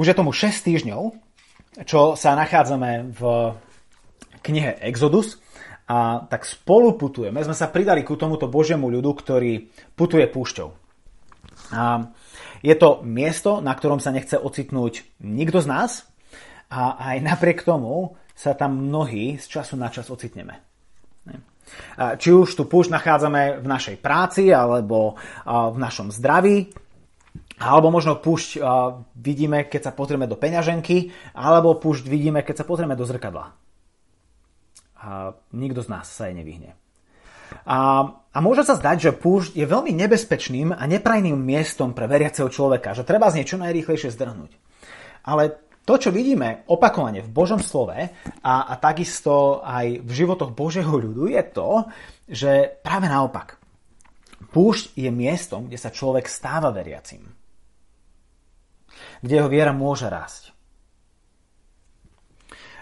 Už je tomu 6 týždňov, čo sa nachádzame v knihe Exodus a tak spolu putujeme. Sme sa pridali ku tomuto Božiemu ľudu, ktorý putuje púšťou. A je to miesto, na ktorom sa nechce ocitnúť nikto z nás a aj napriek tomu sa tam mnohí z času na čas ocitneme. Či už tú púšť nachádzame v našej práci alebo v našom zdraví, alebo možno púšť vidíme, keď sa pozrieme do peňaženky, alebo púšť vidíme, keď sa pozrieme do zrkadla. Nikto z nás sa jej nevyhne. A môže sa zdať, že púšť je veľmi nebezpečným a neprajným miestom pre veriaceho človeka, že treba z nej čo najrýchlejšie zdrhnúť. Ale to, čo vidíme opakovane v Božom slove a takisto aj v životoch Božieho ľudu, je to, že práve naopak. Púšť je miestom, kde sa človek stáva veriacím. Kde jeho viera môže rásť.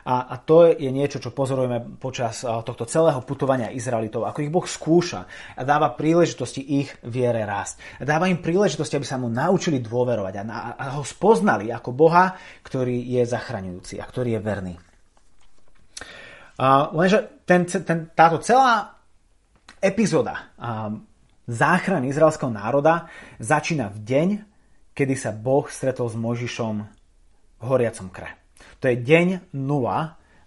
A to je niečo, čo pozorujeme počas tohto celého putovania Izraelitov, ako ich Boh skúša a dáva príležitosti ich viere rásť. Dáva im príležitosti, aby sa mu naučili dôverovať a ho spoznali ako Boha, ktorý je zachraňujúci a ktorý je verný. Lenže táto celá epizóda záchrany izraelského národa začína v deň, kedy sa Boh stretol s Mojžišom v horiacom kre. To je deň 0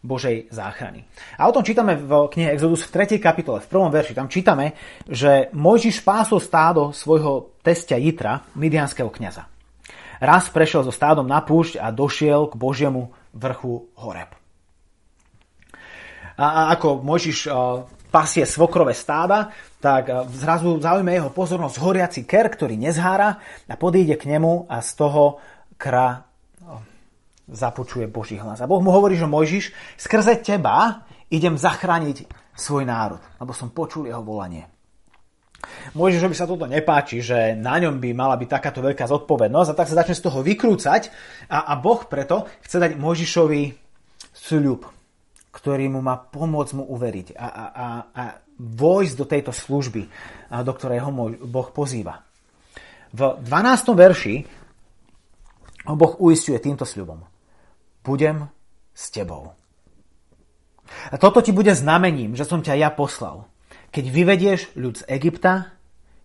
Božej záchrany. A o tom čítame v knihe Exodus v 3. kapitole, v 1. verši. Tam čítame, že Mojžiš pásol stádo svojho testia Jitra, midianského kňaza. Raz prešiel so stádom na púšť a došiel k Božiemu vrchu Horeb. A ako Mojžiš pasie svokrové stáda, tak zrazu zaujme jeho pozornosť horiaci ker, ktorý nezhára, a podíde k nemu a z toho kra započuje Boží hlas. A Boh mu hovorí, že Mojžiš, skrze teba idem zachrániť svoj národ, lebo som počul jeho volanie. Mojžišovi sa toto nepáči, že na ňom by mala byť takáto veľká zodpovednosť, a tak sa začne z toho vykrúcať a Boh preto chce dať Mojžišovi sľub, ktorý mu má pomôcť mu uveriť a vojsť do tejto služby, do ktorej ho Boh pozýva. V 12. verši ho Boh uisťuje týmto sľubom. Budem s tebou. A toto ti bude znamením, že som ťa ja poslal. Keď vyvedieš ľud z Egypta,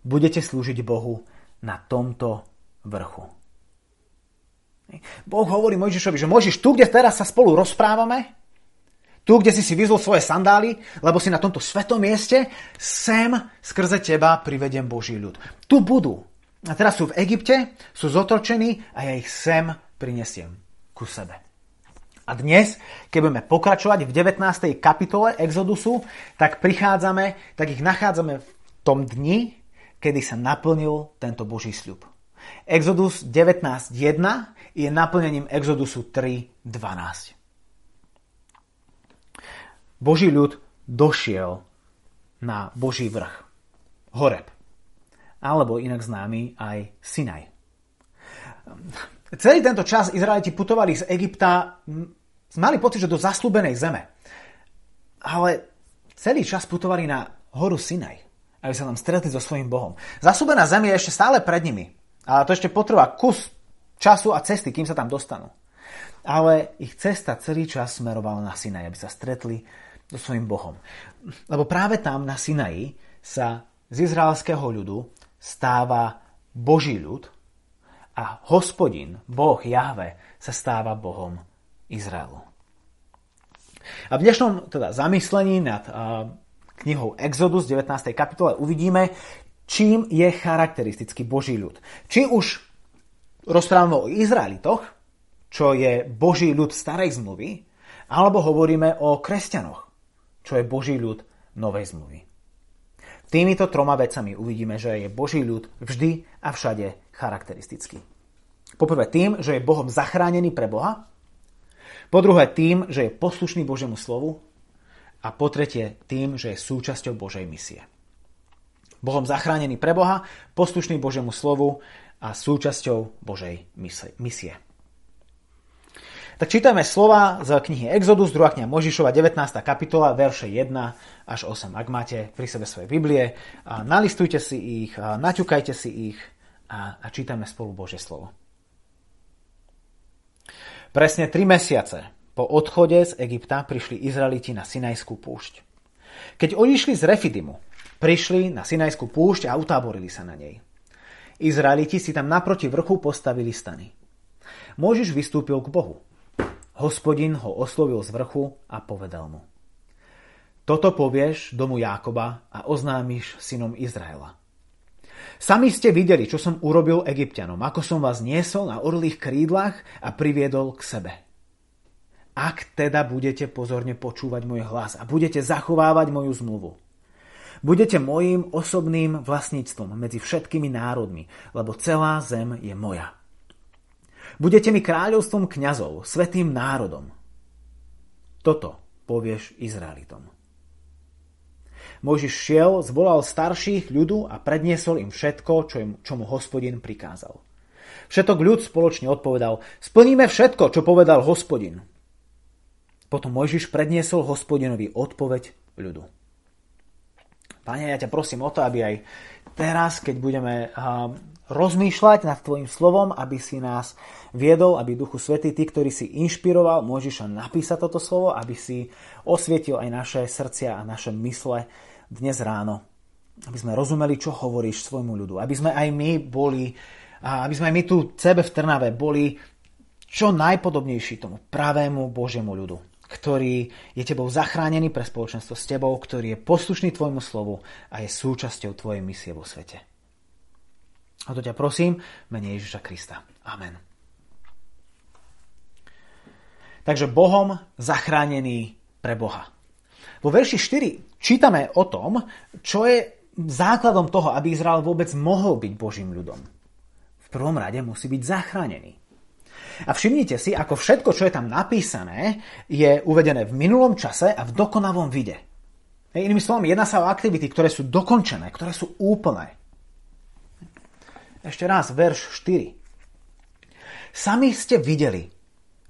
budete slúžiť Bohu na tomto vrchu. Boh hovorí Mojžišovi, že Mojžiš, tu, kde teraz sa spolu rozprávame, tu, kde si vyzul svoje sandály, lebo si na tomto svetom mieste, sem skrze teba privedem Boží ľud. Tu budú. A teraz sú v Egypte, sú zotročení a ja ich sem prinesiem ku sebe. A dnes, keď budeme pokračovať v 19. kapitole Exodusu, tak ich nachádzame v tom dni, kedy sa naplnil tento Boží sľub. Exodus 19.1 je naplnením Exodusu 3.12. Boží ľud došiel na Boží vrch Horeb, alebo inak známy aj Sinaj. Celý tento čas Izraeliti putovali z Egypta, mali pocit, že do zasľúbenej zeme. Ale celý čas putovali na horu Sinaj, aby sa tam stretli so svojím Bohom. Zasľúbená zem je ešte stále pred nimi. A to ešte potrvá kus času a cesty, kým sa tam dostanú. Ale ich cesta celý čas smerovala na Sinaj, aby sa stretli so svojím Bohom. Lebo práve tam na Sinaji sa z izraelského ľudu stáva Boží ľud, a Hospodin, Boh Jahve, sa stáva Bohom Izraelu. A v dnešnom zamyslení nad knihou Exodus 19. kapitole uvidíme, čím je charakteristický Boží ľud. Či už rozprávame o Izraelitoch, čo je Boží ľud starej zmluvy, alebo hovoríme o kresťanoch, čo je Boží ľud novej zmluvy. Týmito troma vecami uvidíme, že je Boží ľud vždy a všade charakteristický. Poprvé tým, že je Bohom zachránený pre Boha. Po druhé tým, že je poslušný Božiemu slovu. A po tretie tým, že je súčasťou Božej misie. Bohom zachránený pre Boha, poslušný Božiemu slovu a súčasťou Božej misie. Tak čítame slova z knihy Exodus, 2. kniha Mojžišova, 19. kapitola, verše 1 až 8. Ak máte pri sebe svoje Biblie, nalistujte si ich, naťukajte si ich a čítame spolu Božie slovo. Presne 3 mesiace po odchode z Egypta prišli Izraeliti na Sinajskú púšť. Keď odišli z Refidimu, prišli na Sinajskú púšť a utáborili sa na nej. Izraeliti si tam naproti vrchu postavili stany. Mojžiš vystúpil k Bohu. Hospodin ho oslovil z vrchu a povedal mu: Toto povieš domu Jákoba a oznámiš synom Izraela. Sami ste videli, čo som urobil Egypťanom, ako som vás niesol na orlých krídlach a priviedol k sebe. Ak teda budete pozorne počúvať môj hlas a budete zachovávať moju zmluvu, budete mojím osobným vlastníctvom medzi všetkými národmi, lebo celá zem je moja. Budete mi kráľovstvom kňazov, svätým národom. Toto povieš Izraelitom. Mojžiš šiel, zvolal starších ľudu a predniesol im všetko, čo mu Hospodin prikázal. Všetok ľud spoločne odpovedal: Splníme všetko, čo povedal Hospodin. Potom Mojžiš predniesol Hospodinovi odpoveď ľudu. Pane, ja ťa prosím o to, aby aj teraz, keď budeme rozmýšľať nad tvojim slovom, aby si nás viedol, aby Duchu Svätý, ty, ktorý si inšpiroval Mojžiša napísať toto slovo, aby si osvietil aj naše srdcia a naše mysle dnes ráno. Aby sme rozumeli, čo hovoríš svojmu ľudu. Aby sme aj my tu sebe v Trnave boli čo najpodobnejší tomu pravému Božiemu ľudu, ktorý je tebou zachránený pre spoločenstvo s tebou, ktorý je poslušný tvojmu slovu a je súčasťou tvojej misie vo svete. A to ťa prosím, mene Ježiša Krista. Amen. Takže Bohom zachránený pre Boha. Vo verši 4 čítame o tom, čo je základom toho, aby Izrael vôbec mohol byť Božím ľudom. V prvom rade musí byť zachránený. A všimnite si, ako všetko, čo je tam napísané, je uvedené v minulom čase a v dokonavom vide. Inými slovami, jedná sa o aktivity, ktoré sú dokončené, ktoré sú úplné. Ešte raz, verš 4. Sami ste videli,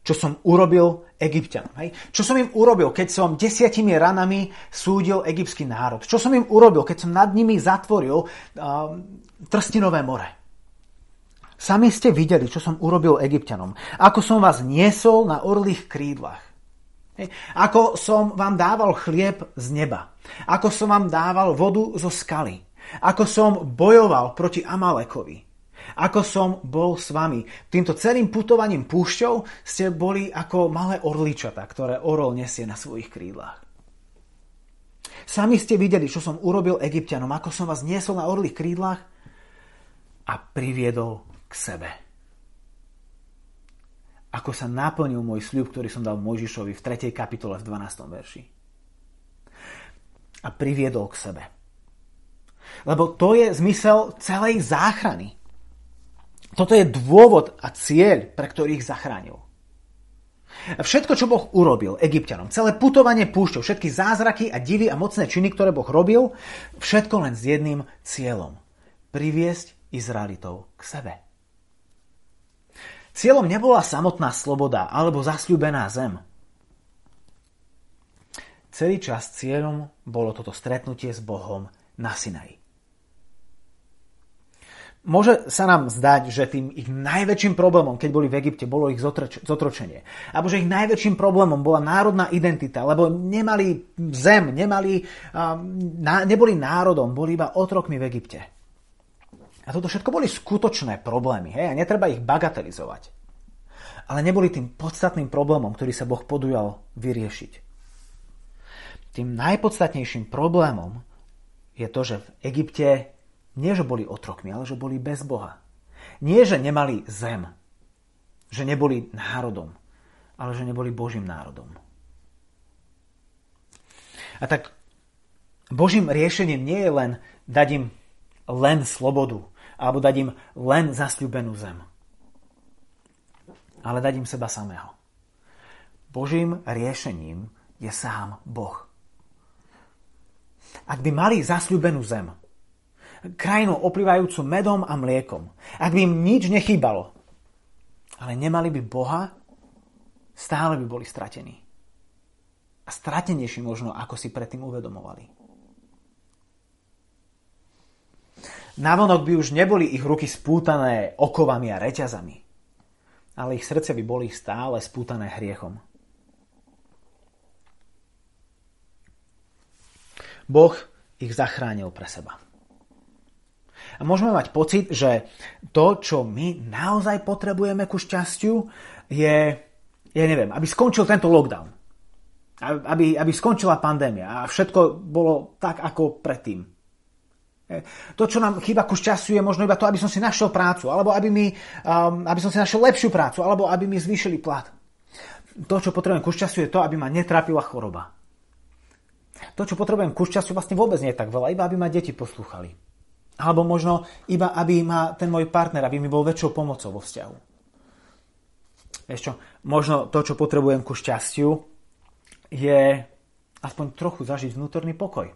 čo som urobil Egypťanom. Čo som im urobil, keď som 10 ranami súdil egyptský národ. Čo som im urobil, keď som nad nimi zatvoril Trstinové more. Sami ste videli, čo som urobil Egypťanom. Ako som vás niesol na orlých krídlach. Ako som vám dával chlieb z neba. Ako som vám dával vodu zo skaly. Ako som bojoval proti Amalekovi. Ako som bol s vami. Týmto celým putovaním púšťou ste boli ako malé orličata, ktoré orol nesie na svojich krídlach. Sami ste videli, čo som urobil Egypťanom. Ako som vás niesol na orlých krídlach a priviedol k sebe. Ako sa naplnil môj sľub, ktorý som dal Mojžišovi v 3. kapitole v 12. verši. A priviedol k sebe. Lebo to je zmysel celej záchrany. Toto je dôvod a cieľ, pre ktorých zachránil. Všetko, čo Boh urobil Egypťanom, celé putovanie púšťou, všetky zázraky a divy a mocné činy, ktoré Boh robil, všetko len s jedným cieľom. Priviesť Izraelitov k sebe. Cieľom nebola samotná sloboda alebo zasľúbená zem. Celý čas cieľom bolo toto stretnutie s Bohom na Sinaji. Môže sa nám zdať, že tým ich najväčším problémom, keď boli v Egypte, bolo ich zotročenie. Alebo že ich najväčším problémom bola národná identita, lebo nemali zem, neboli národom, boli iba otrokmi v Egypte. A toto všetko boli skutočné problémy, hej, a netreba ich bagatelizovať. Ale neboli tým podstatným problémom, ktorý sa Boh podujal vyriešiť. Tým najpodstatnejším problémom je to, že v Egypte nie, že boli otrokmi, ale že boli bez Boha. Nie, že nemali zem, že neboli národom, ale že neboli Božím národom. A tak Božím riešením nie je len dať im len slobodu, alebo dať im len zasľúbenú zem. Ale dať im seba samého. Božím riešením je sám Boh. Ak by mali zasľúbenú zem, krajinu oplývajúcu medom a mliekom, ak by im nič nechýbalo, ale nemali by Boha, stále by boli stratení. A stratenejší možno, ako si predtým uvedomovali. Navonok by už neboli ich ruky spútané okovami a reťazami. ale ich srdce by boli stále spútané hriechom. Boh ich zachránil pre seba. A môžeme mať pocit, že to, čo my naozaj potrebujeme ku šťastiu, je, ja neviem, aby skončil tento lockdown. Aby skončila pandémia a všetko bolo tak, ako predtým. To, čo nám chýba ku šťastiu, je možno iba to, aby som si našiel prácu, alebo aby som si našiel lepšiu prácu, alebo aby mi zvýšili plat. To, čo potrebujem ku šťastiu, je to, aby ma netrápila choroba. To, čo potrebujem ku šťastiu, vlastne vôbec nie je tak veľa, iba aby ma deti poslúchali. Alebo možno iba, aby ma ten môj partner, aby mi bol väčšou pomocou vo vzťahu. Vieš čo, možno to, čo potrebujem ku šťastiu, je aspoň trochu zažiť vnútorný pokoj.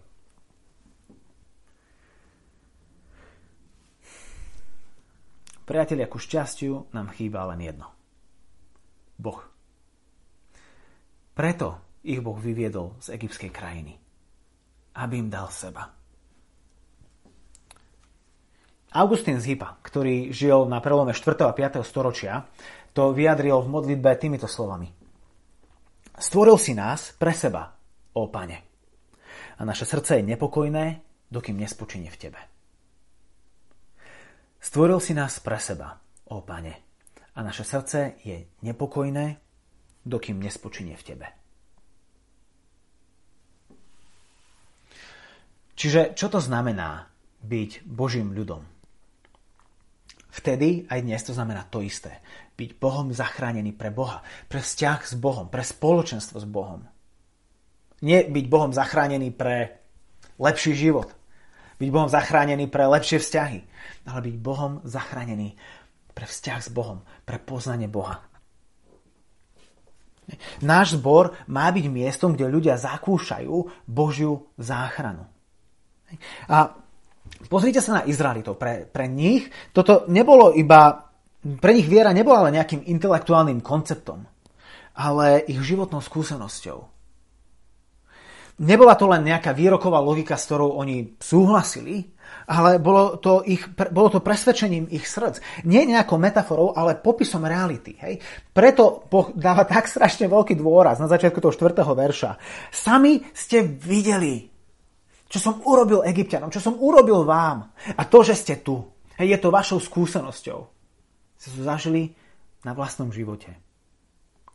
Priatelia, ku šťastiu nám chýba len jedno. Boh. Preto ich Boh vyviedol z egyptskej krajiny, aby im dal seba. Augustín z Hypa, ktorý žil na prelome 4. a 5. storočia, to vyjadril v modlitbe týmito slovami. Stvoril si nás pre seba, ó Pane, a naše srdce je nepokojné, dokým nespočíne v Tebe. Stvoril si nás pre seba, ó Pane, a naše srdce je nepokojné, dokým nespočíne v Tebe. Čiže čo to znamená byť Božím ľudom? Vtedy aj dnes to znamená to isté. Byť Bohom zachránený pre Boha, pre vzťah s Bohom, pre spoločenstvo s Bohom. Nie byť Bohom zachránený pre lepší život, byť Bohom zachránený pre lepšie vzťahy, ale byť Bohom zachránený pre vzťah s Bohom, pre poznanie Boha. Náš zbor má byť miestom, kde ľudia zakúšajú Božiu záchranu. A pozrite sa na Izraelitov. Pre nich toto nebolo iba, pre nich viera nebola len nejakým intelektuálnym konceptom, ale ich životnou skúsenosťou. Nebola to len nejaká výroková logika, s ktorou oni súhlasili, ale bolo to presvedčením ich srdc. Nie nejakou metaforou, ale popisom reality. Hej? Preto Boh dáva tak strašne veľký dôraz na začiatku toho 4. verša. Sami ste videli, čo som urobil Egypťanom, čo som urobil vám. A to, že ste tu, je to vašou skúsenosťou. Ste to zažili na vlastnom živote.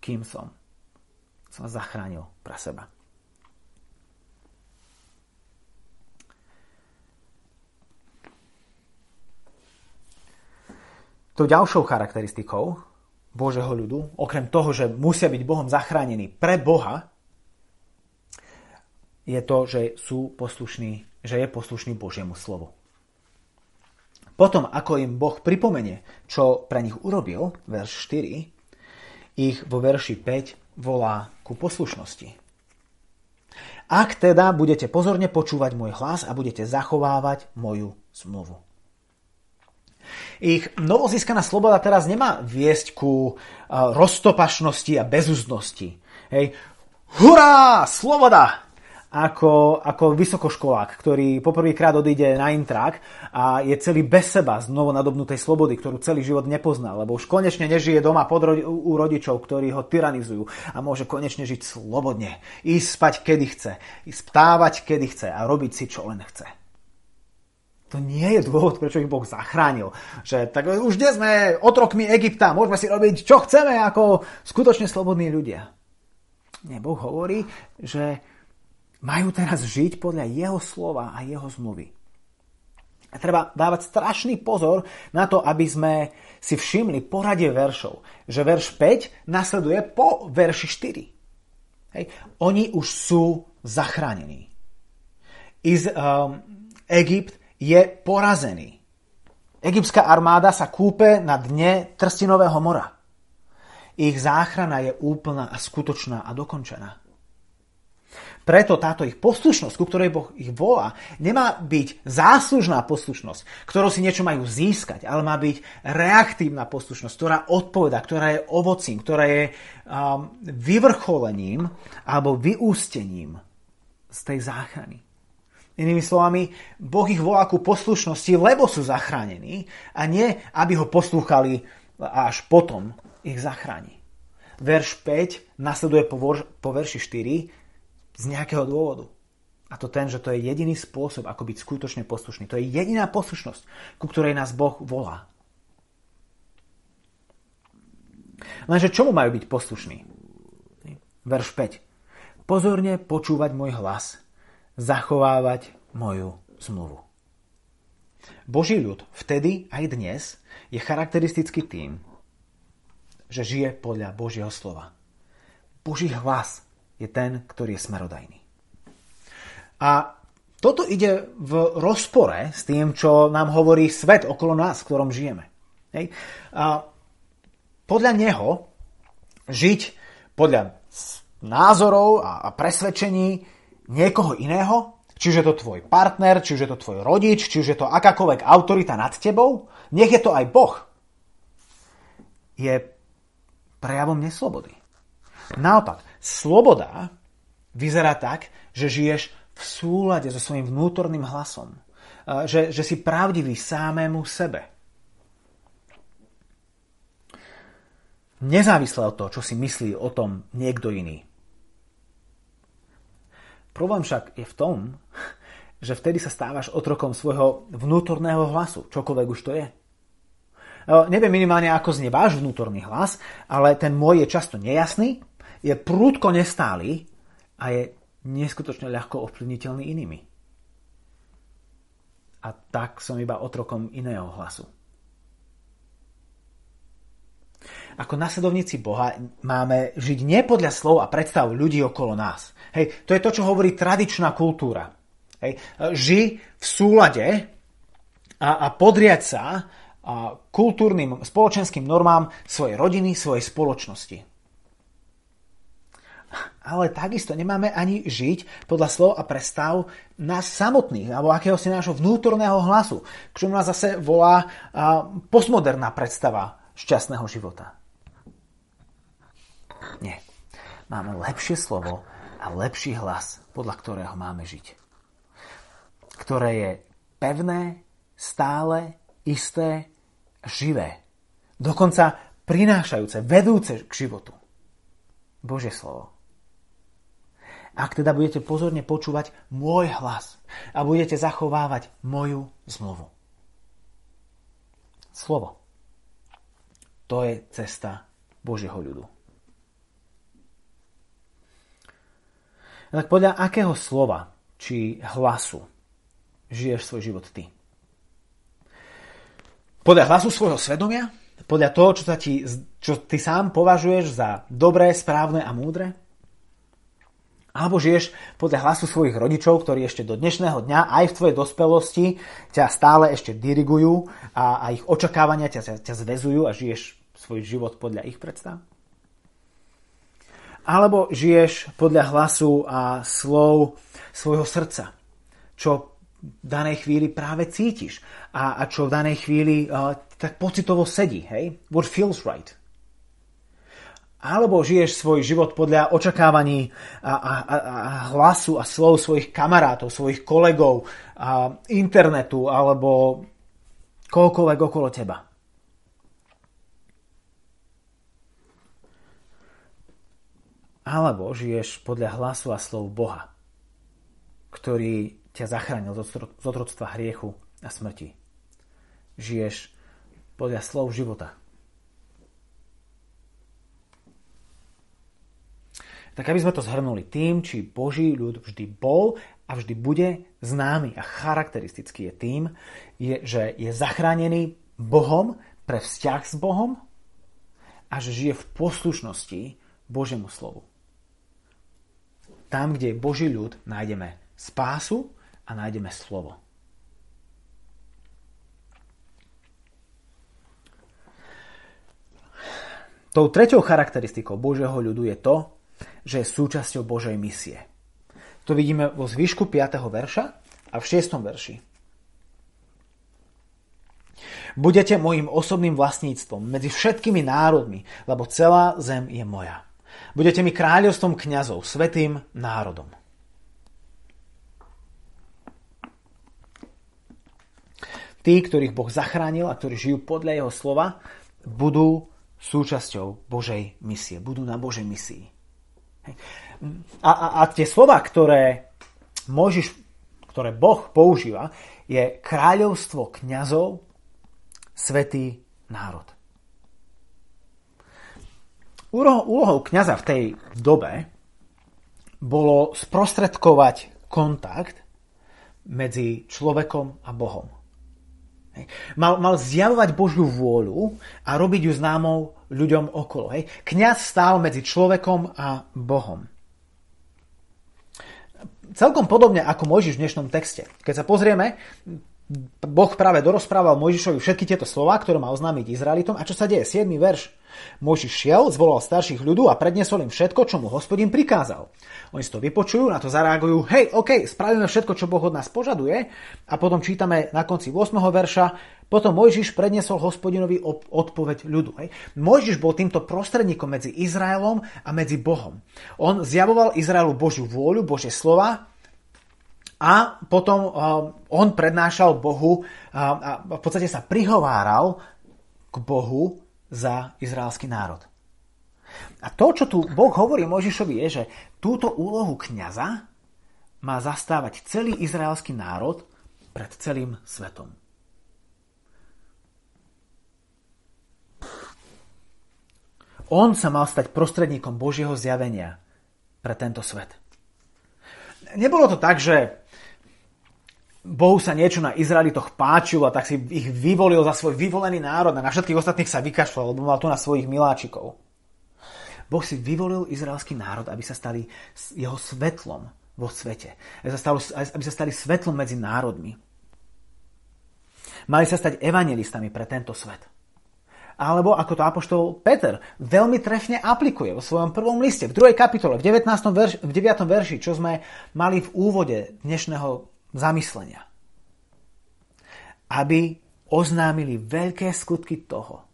Kým som vás zachránil pre seba. Tou ďalšou charakteristikou Božieho ľudu, okrem toho, že musia byť Bohom zachránení pre Boha, je to, že je poslušný Božiemu slovu. Potom, ako im Boh pripomenie, čo pre nich urobil, verš 4, ich vo verši 5 volá ku poslušnosti. Ak teda budete pozorne počúvať môj hlas a budete zachovávať moju zmluvu. Ich novozískaná sloboda teraz nemá viesť ku roztopašnosti a bezúznosti. Hej. Hurá, sloboda! Ako vysokoškolák, ktorý poprvýkrát odíde na intrak a je celý bez seba z novonadobnutej slobody, ktorú celý život nepozná, lebo už konečne nežije doma u rodičov, ktorí ho tyranizujú a môže konečne žiť slobodne, ísť spať, kedy chce, ísť vstávať, kedy chce a robiť si, čo len chce. To nie je dôvod, prečo ich Boh zachránil. Že tak už dnes sme otrokmi Egypta, môžeme si robiť, čo chceme, ako skutočne slobodní ľudia. Nie, Boh hovorí, že majú teraz žiť podľa jeho slova a jeho zmluvy. A treba dávať strašný pozor na to, aby sme si všimli poradie veršov, že verš 5 nasleduje po verši 4. Hej. Oni už sú zachránení. Egypt je porazený. Egyptská armáda sa kúpe na dne Trstinového mora. Ich záchrana je úplná a skutočná a dokončená. Preto táto ich poslušnosť, ku ktorej Boh ich volá, nemá byť záslužná poslušnosť, ktorou si niečo majú získať, ale má byť reaktívna poslušnosť, ktorá odpovedá, ktorá je ovocím, ktorá je vyvrcholením alebo vyústením z tej záchrany. Inými slovami, Boh ich volá ku poslušnosti, lebo sú zachránení a nie, aby ho poslúchali až potom, ich zachráni. Verš 5 nasleduje po verši 4 z nejakého dôvodu. A to ten, že to je jediný spôsob, ako byť skutočne poslušný. To je jediná poslušnosť, ku ktorej nás Boh volá. Lenže čomu majú byť poslušní? Verš 5. Pozorne počúvať môj hlas, zachovávať moju zmluvu. Boží ľud vtedy aj dnes je charakteristický tým, že žije podľa Božieho slova. Boží hlas je ten, ktorý je smerodajný. A toto ide v rozpore s tým, čo nám hovorí svet okolo nás, v ktorom žijeme. Hej. A podľa neho žiť podľa názorov a presvedčení niekoho iného, či už je to tvoj partner, či už je to tvoj rodič, či už je to akákoľvek autorita nad tebou, nech je to aj Boh, je prejavom neslobody. Naopak, sloboda vyzerá tak, že žiješ v súlade so svojím vnútorným hlasom. Že si pravdivý samému sebe. Nezávisle od toho, čo si myslí o tom niekto iný. Problém však je v tom, že vtedy sa stávaš otrokom svojho vnútorného hlasu, čokoľvek už to je. Neviem minimálne, ako znie váš vnútorný hlas, ale ten môj je často nejasný, je prudko nestály a je neskutočne ľahko ovplyvniteľný inými. A tak som iba otrokom iného hlasu. Ako nasledovníci Boha máme žiť nie podľa slov a predstav ľudí okolo nás. Hej, to je to, čo hovorí tradičná kultúra. Hej, ži v súlade a podriaď sa a kultúrnym, spoločenským normám svojej rodiny, svojej spoločnosti. Ale takisto nemáme ani žiť podľa slov a predstav nás samotných, alebo akéhosi nášho vnútorného hlasu, k čomu nás zase volá postmoderná predstava šťastného života. Nie. Máme lepšie slovo a lepší hlas, podľa ktorého máme žiť. Ktoré je pevné, stále, isté, živé, dokonca prinášajúce, vedúce k životu. Božie slovo. Ak teda budete pozorne počúvať môj hlas a budete zachovávať moju zmluvu. Slovo. To je cesta Božieho ľudu. Tak podľa akého slova či hlasu žiješ svoj život ty? Podľa hlasu svojho svedomia? Podľa toho, čo ty sám považuješ za dobré, správne a múdre? Alebo žiješ podľa hlasu svojich rodičov, ktorí ešte do dnešného dňa, aj v tvojej dospelosti, ťa stále ešte dirigujú a ich očakávania ťa zväzujú a žiješ svoj život podľa ich predstav? Alebo žiješ podľa hlasu a slov svojho srdca, čo v danej chvíli práve cítiš a čo v danej chvíli tak pocitovo sedí, hej? What feels right. Alebo žiješ svoj život podľa očakávaní a hlasu a slov svojich kamarátov, svojich kolegov, internetu alebo koľkoľvek okolo teba. Alebo žiješ podľa hlasu a slov Boha, ktorý ťa zachránil z otroctva hriechu a smrti. Žiješ podľa slov života. Tak aby sme to zhrnuli tým, či Boží ľud vždy bol a vždy bude známy a charakteristický je tým, že je zachránený Bohom pre vzťah s Bohom a že žije v poslušnosti Božiemu slovu. Tam, kde je Boží ľud, nájdeme spásu a nájdeme slovo. Tou treťou charakteristikou Božieho ľudu je to, že je súčasťou Božej misie. To vidíme vo zvyšku 5. verša a v 6. verši. Budete mojím osobným vlastníctvom medzi všetkými národmi, lebo celá zem je moja. Budete mi kráľovstvom kňazov, svätým národom. Tí, ktorých Boh zachránil a ktorí žijú podľa jeho slova, budú súčasťou Božej misie. Budú na Božej misii. A tie slova, ktoré Boh používa, je kráľovstvo kňazov, svätý národ. Úlohou kňaza v tej dobe bolo sprostredkovať kontakt medzi človekom a Bohom. Mal zjavovať Božiu vôľu a robiť ju známou ľuďom okolo. Kňaz stál medzi človekom a Bohom. Celkom podobne ako Mojžiš v dnešnom texte. Keď sa pozrieme, Boh práve dorozprával Mojžišovi všetky tieto slová, ktoré má oznámiť Izraelitom. A čo sa deje? 7. verš. Mojžiš šiel, zvolal starších ľudu a predniesol im všetko, čo mu Hospodin prikázal. Oni si to vypočujú, na to zareagujú, hej, OK, spravíme všetko, čo Boh od nás požaduje. A potom čítame na konci 8. verša, potom Mojžiš predniesol Hospodinovi odpoveď ľudu. Hej. Mojžiš bol týmto prostredníkom medzi Izraelom a medzi Bohom. On zjavoval Izraelu Božiu vôľu, Božie slova. A potom on prednášal Bohu a v podstate sa prihováral k Bohu za izraelský národ. A to, čo tu Boh hovorí Mojžišovi, je, že túto úlohu kňaza má zastávať celý izraelský národ pred celým svetom. On sa mal stať prostredníkom Božieho zjavenia pre tento svet. Nebolo to tak, že Bohu sa niečo na Izraelitoch páčilo a tak si ich vyvolil za svoj vyvolený národ a na všetkých ostatných sa vykašľal, lebo mal tu na svojich miláčikov. Boh si vyvolil izraelský národ, aby sa stali jeho svetlom vo svete. Aby sa stali svetlom medzi národmi. Mali sa stať evanjelistami pre tento svet. Alebo, ako to apoštol Peter veľmi trefne aplikuje vo svojom prvom liste, v 2. kapitole, v 9. verši, čo sme mali v úvode dnešného zamyslenia. Aby oznámili veľké skutky toho,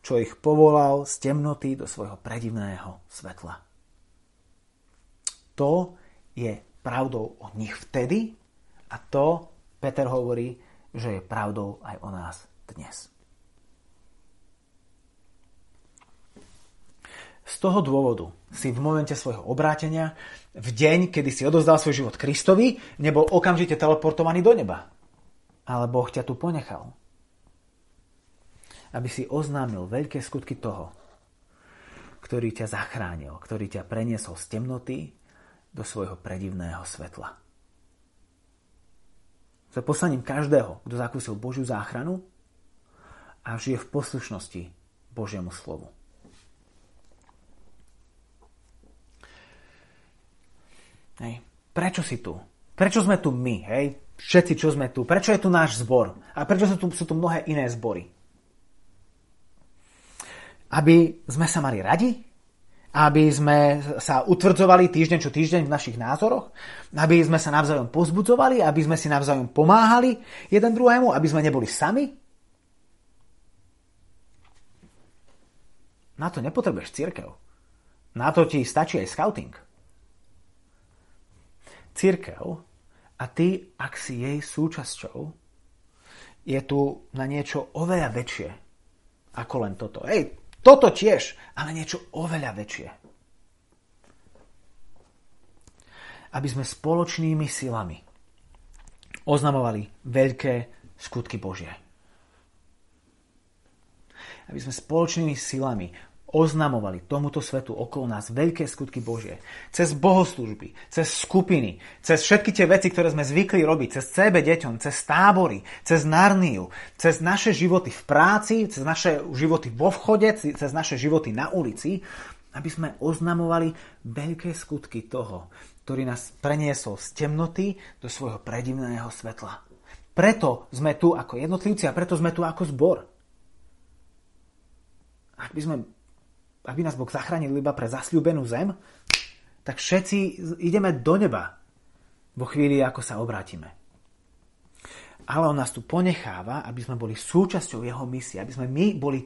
čo ich povolal z temnoty do svojho predivného svetla. To je pravdou o nich vtedy a to Peter hovorí, že je pravdou aj o nás dnes. Z toho dôvodu si v momente svojho obrátenia, v deň, kedy si odozdal svoj život Kristovi, nebol okamžite teleportovaný do neba. Ale Boh ťa tu ponechal. Aby si oznámil veľké skutky toho, ktorý ťa zachránil, ktorý ťa preniesol z temnoty do svojho predivného svetla. Za poslaním každého, kto zakúsil Božiu záchranu a žije v poslušnosti Božiemu slovu. Hej. Prečo si tu? Prečo sme tu my? Hej? Všetci, čo sme tu? Prečo je tu náš zbor? A prečo sú tu mnohé iné zbory? Aby sme sa mali radi? Aby sme sa utvrdzovali týždeň čo týždeň v našich názoroch? Aby sme sa navzájom pozbudzovali? Aby sme si navzájom pomáhali jeden druhému? Aby sme neboli sami? Na to nepotrebuješ cirkev. Na to ti stačí aj skauting. Cirkev a ty, ak si jej súčasťou, je tu na niečo oveľa väčšie ako len toto. Hej, toto tiež, ale niečo oveľa väčšie. Aby sme spoločnými silami oznamovali veľké skutky Božie. Aby sme spoločnými silami oznamovali tomuto svetu okolo nás veľké skutky Božie. Cez bohoslúžby, cez skupiny, cez všetky tie veci, ktoré sme zvykli robiť, cez sebe deťom, cez tábory, cez Narniu, cez naše životy v práci, cez naše životy vo vchode, cez naše životy na ulici, aby sme oznamovali veľké skutky toho, ktorý nás preniesol z temnoty do svojho predivného svetla. Preto sme tu ako jednotlivci a preto sme tu ako zbor. Aby nás Boh zachránil iba pre zasľúbenú zem, tak všetci ideme do neba vo chvíli, ako sa obrátime. Ale on nás tu ponecháva, aby sme boli súčasťou jeho misie, aby sme my boli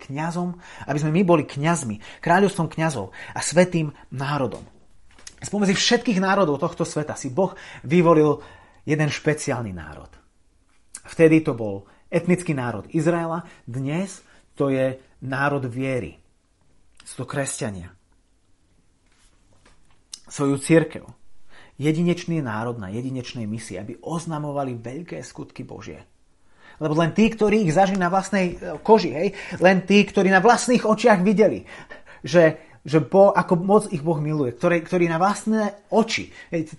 kňazmi, kráľovstvom kňazov a svätým národom. Spomedzi všetkých národov tohto sveta si Boh vyvolil jeden špeciálny národ. Vtedy to bol etnický národ Izraela, dnes to je národ viery. Sú to kresťania. Svoju cirkev. Jedinečný národ na jedinečnej misii, aby oznamovali veľké skutky Božie. Lebo len tí, ktorí ich zažili na vlastnej koži, hej, len tí, ktorí na vlastných očiach videli, že ako moc ich Boh miluje, ktorí na vlastné oči,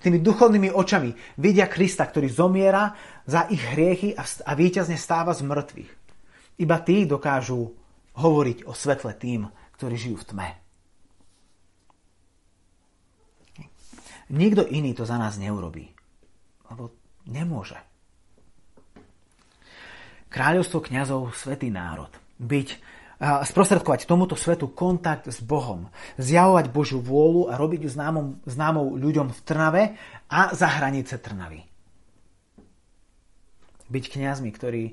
tými duchovnými očami vidia Krista, ktorý zomiera za ich hriechy a víťazne stáva z mŕtvych. Iba tí dokážu hovoriť o svetle tým, ktorí žijú v tme. Nikto iný to za nás neurobí. Lebo nemôže. Kráľovstvo kňazov, svätý národ. Sprostredkovať tomuto svetu kontakt s Bohom, zjavovať Božiu vôľu a robiť ju známou ľuďom v Trnave a za hranice Trnavy. Byť kňazmi, ktorí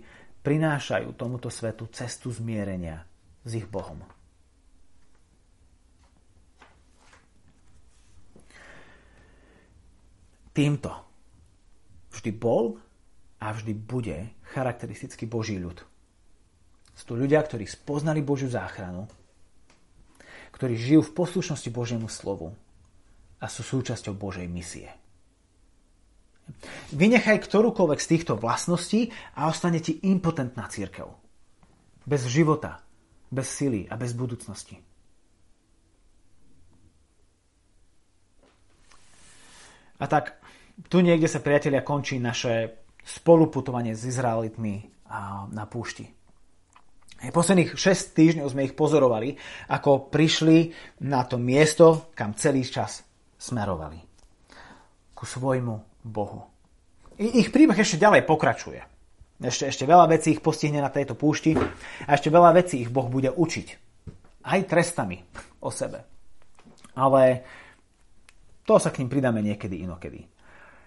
prinášajú tomuto svetu cestu zmierenia s ich Bohom. Týmto vždy bol a vždy bude charakteristický Boží ľud. Sú to ľudia, ktorí spoznali Božiu záchranu, ktorí žijú v poslušnosti Božiemu slovu a sú súčasťou Božej misie. Vynechaj ktorúkoľvek z týchto vlastností a ostane ti impotentná cirkev. Bez života, bez sily a bez budúcnosti. A tak tu niekde sa, priatelia, končí naše spoluputovanie s Izraelitmi na púšti. Posledných 6 týždňov sme ich pozorovali, ako prišli na to miesto, kam celý čas smerovali. Ku svojmu Bohu. Ich príbeh ešte ďalej pokračuje. Ešte veľa vecí ich postihne na tejto púšti a ešte veľa vecí ich Boh bude učiť. Aj trestami o sebe. Ale to sa k nim pridáme niekedy inokedy.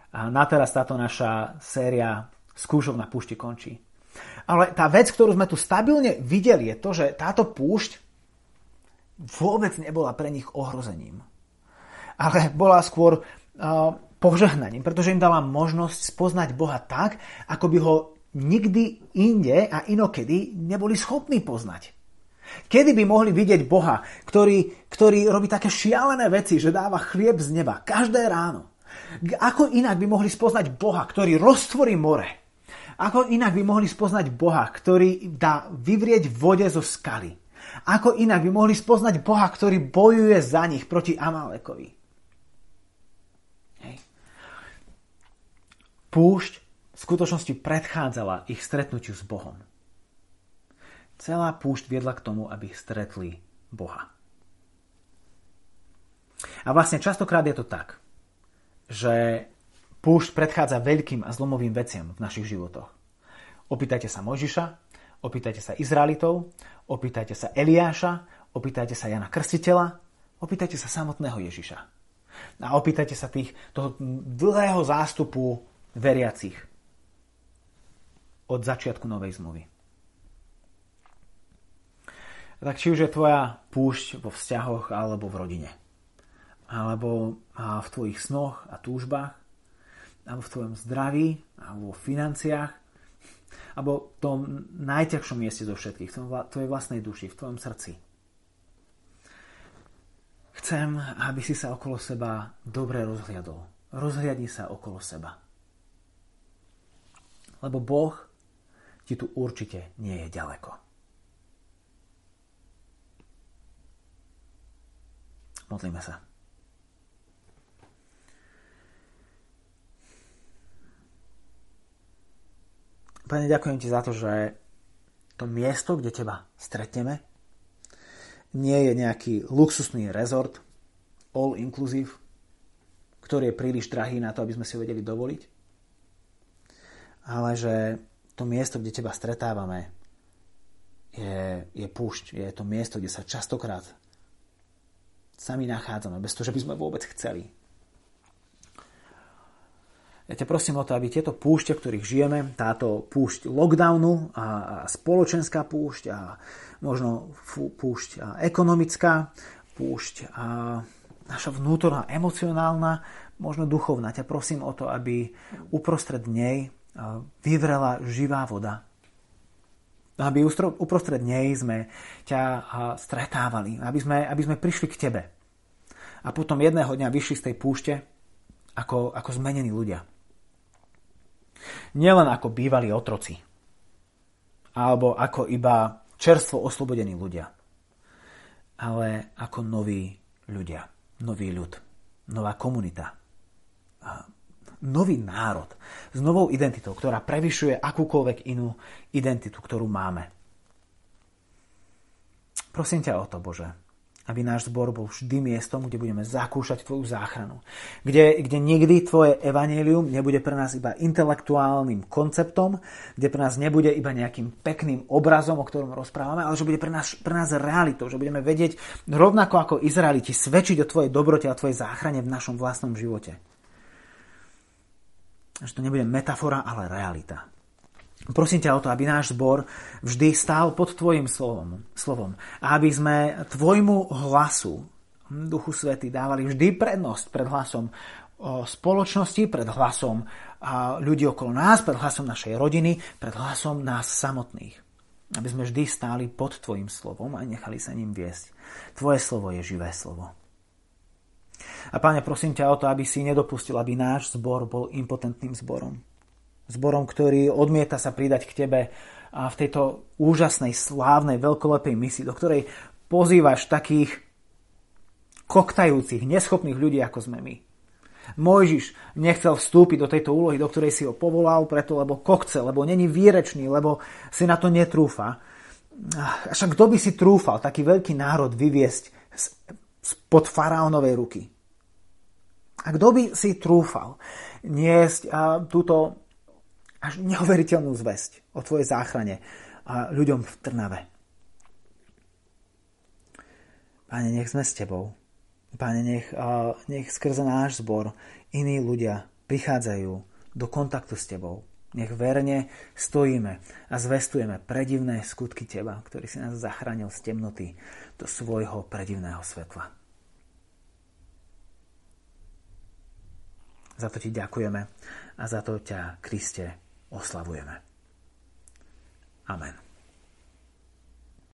A na teraz táto naša séria skúšok na púšti končí. Ale tá vec, ktorú sme tu stabilne videli, je to, že táto púšť vôbec nebola pre nich ohrozením. Ale bola skôr požehnaním, pretože im dala možnosť spoznať Boha tak, ako by ho nikdy inde a inokedy neboli schopní poznať. Kedy by mohli vidieť Boha, ktorý robí také šialené veci, že dáva chlieb z neba každé ráno? Ako inak by mohli spoznať Boha, ktorý roztvorí more? Ako inak by mohli spoznať Boha, ktorý dá vyvrieť vode zo skaly? Ako inak by mohli spoznať Boha, ktorý bojuje za nich proti Amalekovi? Hej. Púšť v skutočnosti predchádzala ich stretnutiu s Bohom. Celá púšť viedla k tomu, aby stretli Boha. A vlastne častokrát je to tak, že púšť predchádza veľkým a zlomovým veciam v našich životoch. Opýtajte sa Mojžiša, opýtajte sa Izraelitov, opýtajte sa Eliáša, opýtajte sa Jana Krstiteľa, opýtajte sa samotného Ježiša. A opýtajte sa toho dlhého zástupu veriacich od začiatku Novej zmluvy. Tak či už je tvoja púšť vo vzťahoch alebo v rodine, alebo v tvojich snoch a túžbách, alebo v tvojom zdraví, alebo v financiách, alebo v tom najťažšom mieste zo všetkých, v tvojej vlastnej duši, v tvojom srdci. Chcem, aby si sa okolo seba dobre rozhliadol. Rozhliadni sa okolo seba. Lebo Boh ti tu určite nie je ďaleko. Modlíme sa. Pane, ďakujem ti za to, že to miesto, kde teba stretneme, nie je nejaký luxusný rezort, all inclusive, ktorý je príliš drahý na to, aby sme si ho vedeli dovoliť, ale že to miesto, kde teba stretávame, je púšť, je to miesto, kde sa častokrát sami nachádzame, bez toho, že by sme vôbec chceli. Ja ťa prosím o to, aby tieto púšte, v ktorých žijeme, táto púšť lockdownu a spoločenská púšť a možno púšť a ekonomická, púšť a naša vnútorná, emocionálna, možno duchovná. Ťa prosím o to, aby uprostred nej vyvrela živá voda, aby uprostred nej sme ťa stretávali, aby sme prišli k tebe. A potom jedného dňa vyšli z tej púšte ako zmenení ľudia. Nielen ako bývali otroci, alebo ako iba čerstvo oslobodení ľudia, ale ako noví ľudia, nový ľud, nová komunita, nový národ s novou identitou, ktorá prevyšuje akúkoľvek inú identitu, ktorú máme. Prosím ťa o to, Bože, aby náš zbor bol vždy miestom, kde budeme zakúšať tvoju záchranu. Kde nikdy tvoje evanjelium nebude pre nás iba intelektuálnym konceptom, kde pre nás nebude iba nejakým pekným obrazom, o ktorom rozprávame, ale že bude pre nás realitou, že budeme vedieť rovnako ako Izraeliti svedčiť o tvojej dobrote a tvojej záchrane v našom vlastnom živote. Že to nebude metafora, ale realita. Prosím ťa o to, aby náš zbor vždy stál pod tvojim slovom a aby sme tvojmu hlasu, Duchu Svätý, dávali vždy prednosť pred hlasom spoločnosti, pred hlasom ľudí okolo nás, pred hlasom našej rodiny, pred hlasom nás samotných. Aby sme vždy stáli pod tvojim slovom a nechali sa ním viesť. Tvoje slovo je živé slovo. A Páne, prosím ťa o to, aby si nedopustil, aby náš zbor bol impotentným zborom. Zborom, ktorý odmieta sa pridať k tebe a v tejto úžasnej, slávnej, veľkolepej misii, do ktorej pozývaš takých koktajúcich, neschopných ľudí, ako sme my. Mojžiš nechcel vstúpiť do tejto úlohy, do ktorej si ho povolal, preto, lebo kokce, lebo není výrečný, lebo si na to netrúfa. A však kto by si trúfal taký veľký národ vyviesť spod faraónovej ruky? A kto by si trúfal niesť túto až neuveriteľnú zvesť o tvojej záchrane a ľuďom v Trnave? Páne, nech sme s tebou. Páne, nech skrze náš zbor iní ľudia prichádzajú do kontaktu s tebou. Nech verne stojíme a zvestujeme predivné skutky teba, ktorý si nás zachránil z temnoty do svojho predivného svetla. Za to ti ďakujeme a za to ťa, Kriste, oslavujeme. Amen.